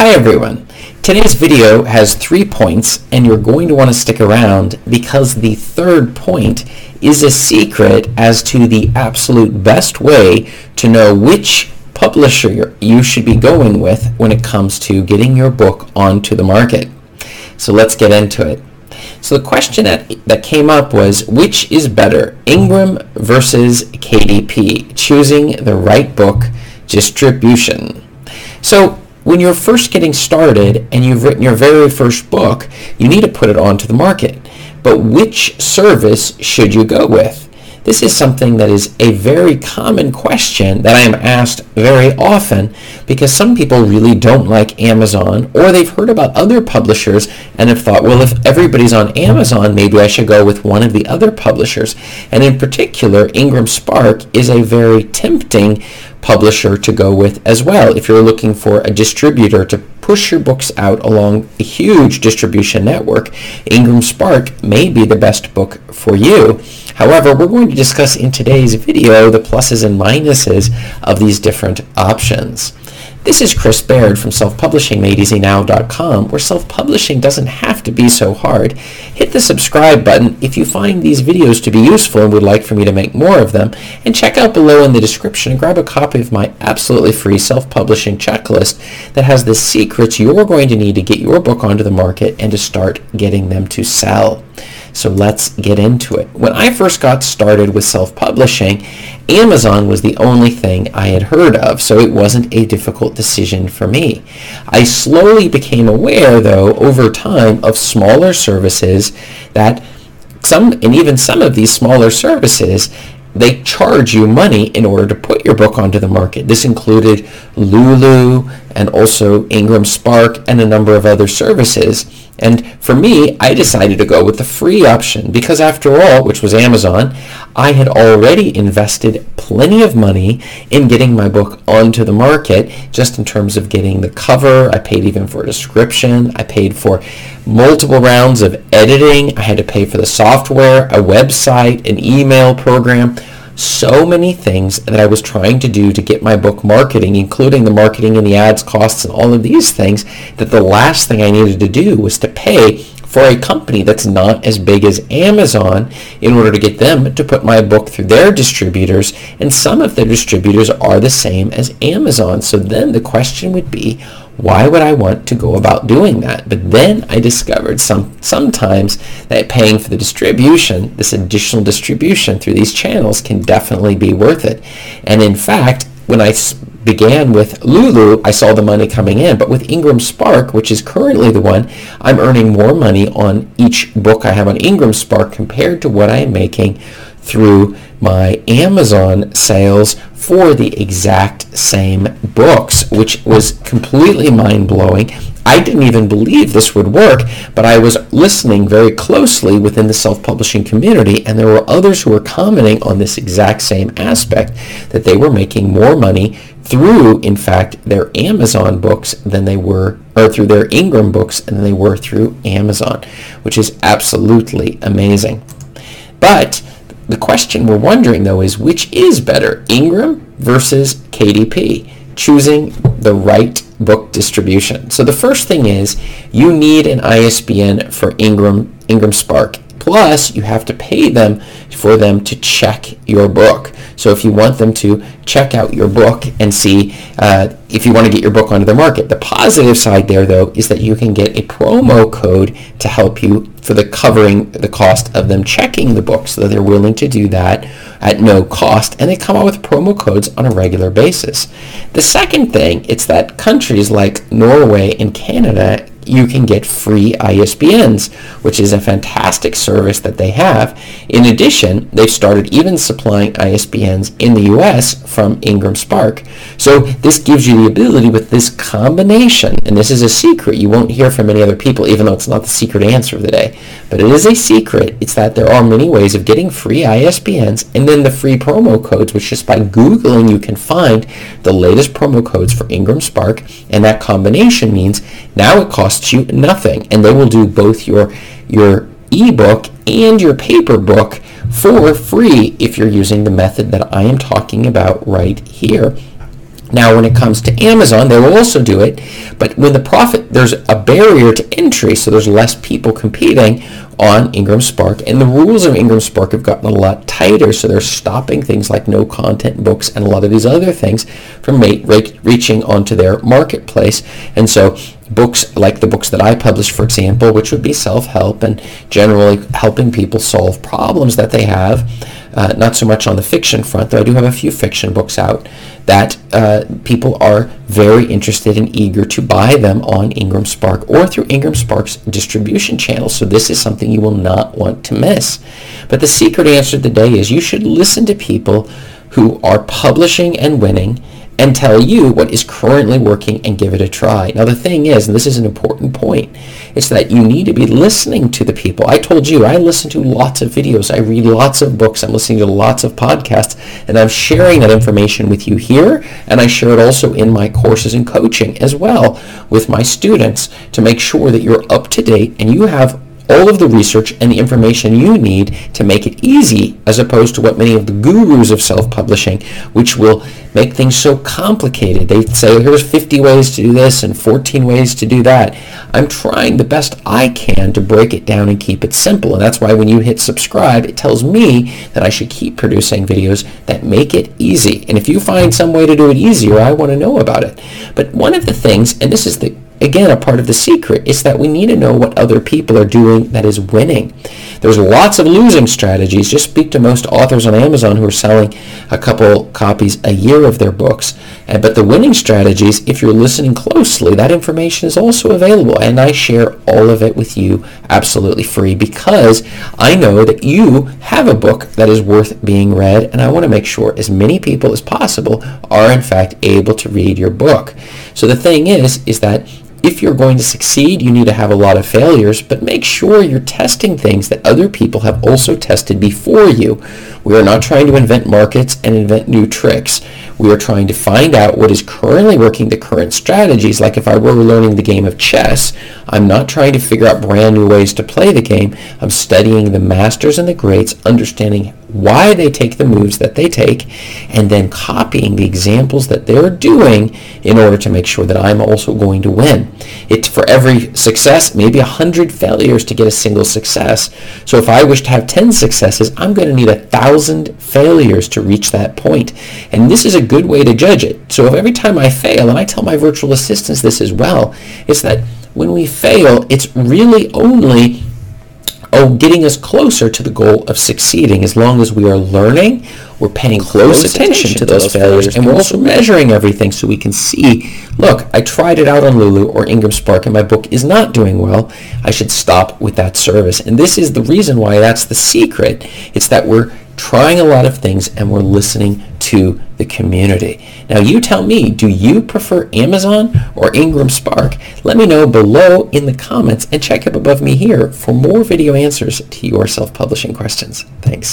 Hi everyone! Today's video has 3 points, and you're going to want to stick around because the third point is a secret as to the absolute best way to know which publisher you should be going with when it comes to getting your book onto the market. So let's get into it. So the question that came up was, which is better, Ingram versus KDP, choosing the right book distribution? So when you're first getting started and you've written your very first book, you need to put it onto the market. But which service should you go with? This is something that is a very common question that I am asked very often because some people really don't like Amazon, or they've heard about other publishers and have thought, well, if everybody's on Amazon, maybe I should go with one of the other publishers. And in particular, IngramSpark is a very tempting publisher to go with as well if you're looking for a distributor to push your books out along a huge distribution network. IngramSpark may be the best book for you. However, we're going to discuss in today's video the pluses and minuses of these different options. This is Chris Baird from selfpublishingmadeeasynow.com, where self-publishing doesn't have to be so hard. Hit the subscribe button if you find these videos to be useful and would like for me to make more of them, and check out below in the description and grab a copy of my absolutely free self-publishing checklist that has the secrets you're going to need to get your book onto the market and to start getting them to sell. So let's get into it. When I first got started with self-publishing, Amazon was the only thing I had heard of, so it wasn't a difficult decision for me. I slowly became aware, though, over time of smaller services that even some of these smaller services, they charge you money in order to put your book onto the market. This included Lulu and also IngramSpark and a number of other services. And for me, I decided to go with the free option because, after all, which was Amazon, I had already invested plenty of money in getting my book onto the market, just in terms of getting the cover. I paid even for a description. I paid for multiple rounds of editing. I had to pay for the software, a website, an email program. So many things that I was trying to do to get my book marketing, including the marketing and the ads costs and all of these things, that the last thing I needed to do was to pay for a company that's not as big as Amazon in order to get them to put my book through their distributors. And some of their distributors are the same as Amazon. So then the question would be, why would I want to go about doing that? But then I discovered sometimes that paying for the distribution, this additional distribution through these channels, can definitely be worth it. And in fact, when I began with Lulu, I saw the money coming in, but with IngramSpark, which is currently the one, I'm earning more money on each book I have on IngramSpark compared to what I am making through my Amazon sales for the exact same books, which was completely mind-blowing. I didn't even believe this would work, but I was listening very closely within the self-publishing community, and there were others who were commenting on this exact same aspect, that they were making more money through, in fact, their Amazon books than they were, or through their Ingram books than they were through Amazon, which is absolutely amazing. But the question we're wondering, though, is which is better, Ingram versus KDP, choosing the right book distribution. So the first thing is you need an ISBN for IngramSpark. Plus, you have to pay them for them to check your book. So if you want them to check out your book and see if you want to get your book onto the market. The positive side there, though, is that you can get a promo code to help you for the covering the cost of them checking the book, so that they're willing to do that at no cost, and they come out with promo codes on a regular basis. The second thing is that countries like Norway and Canada, you can get free ISBNs, which is a fantastic service that they have. In addition, they've started even supplying ISBNs in the US from IngramSpark. So this gives you the ability with this combination, and this is a secret you won't hear from many other people, even though it's not the secret answer of the day, but it is a secret. It's that there are many ways of getting free ISBNs, and then the free promo codes, which just by Googling you can find the latest promo codes for IngramSpark, and that combination means now it costs you nothing, and they will do both your ebook and your paper book for free if you're using the method that I am talking about right here. Now, when it comes to Amazon, they will also do it, but when the profit, there's a barrier to entry, so there's less people competing on IngramSpark, and the rules of IngramSpark have gotten a lot tighter, so they're stopping things like no content books and a lot of these other things from reaching onto their marketplace. And so books like the books that I publish, for example, which would be self-help and generally helping people solve problems that they have, not so much on the fiction front, though I do have a few fiction books out that people are very interested and eager to buy them on IngramSpark or through IngramSpark's distribution channel. So this is something you will not want to miss. But the secret answer of the day is you should listen to people who are publishing and winning and tell you what is currently working and give it a try. Now the thing is, and this is an important point, it's that you need to be listening to the people. I told you, I listen to lots of videos, I read lots of books, I'm listening to lots of podcasts, and I'm sharing that information with you here, and I share it also in my courses and coaching as well with my students to make sure that you're up to date and you have all of the research and the information you need to make it easy, as opposed to what many of the gurus of self-publishing, which will make things so complicated. They say, here's 50 ways to do this and 14 ways to do that. I'm trying the best I can to break it down and keep it simple, and that's why when you hit subscribe, it tells me that I should keep producing videos that make it easy. And if you find some way to do it easier, I want to know about it. But one of the things, and this is the again, a part of the secret, is that we need to know what other people are doing that is winning. There's lots of losing strategies. Just speak to most authors on Amazon who are selling a couple copies a year of their books. But the winning strategies, if you're listening closely, that information is also available. And I share all of it with you absolutely free because I know that you have a book that is worth being read. And I want to make sure as many people as possible are, in fact, able to read your book. So the thing is that if you're going to succeed, you need to have a lot of failures, but make sure you're testing things that other people have also tested before you. We are not trying to invent markets and invent new tricks. We are trying to find out what is currently working, the current strategies. Like if I were learning the game of chess, I'm not trying to figure out brand new ways to play the game. I'm studying the masters and the greats, understanding why they take the moves that they take, and then copying the examples that they're doing in order to make sure that I'm also going to win. It's for every success, maybe 100 failures to get a single success. So if I wish to have 10 successes, I'm going to need 1,000 failures to reach that point. And this is a good way to judge it. So if every time I fail, and I tell my virtual assistants this as well, it's that when we fail, it's really only getting us closer to the goal of succeeding. As long as we are learning, we're paying close attention to those failures, and we're also measuring everything so we can see, look, I tried it out on Lulu or IngramSpark and my book is not doing well. I should stop with that service. And this is the reason why that's the secret. It's that we're trying a lot of things and we're listening to the community. Now you tell me, do you prefer Amazon or IngramSpark? Let me know below in the comments and check up above me here for more video answers to your self-publishing questions. Thanks.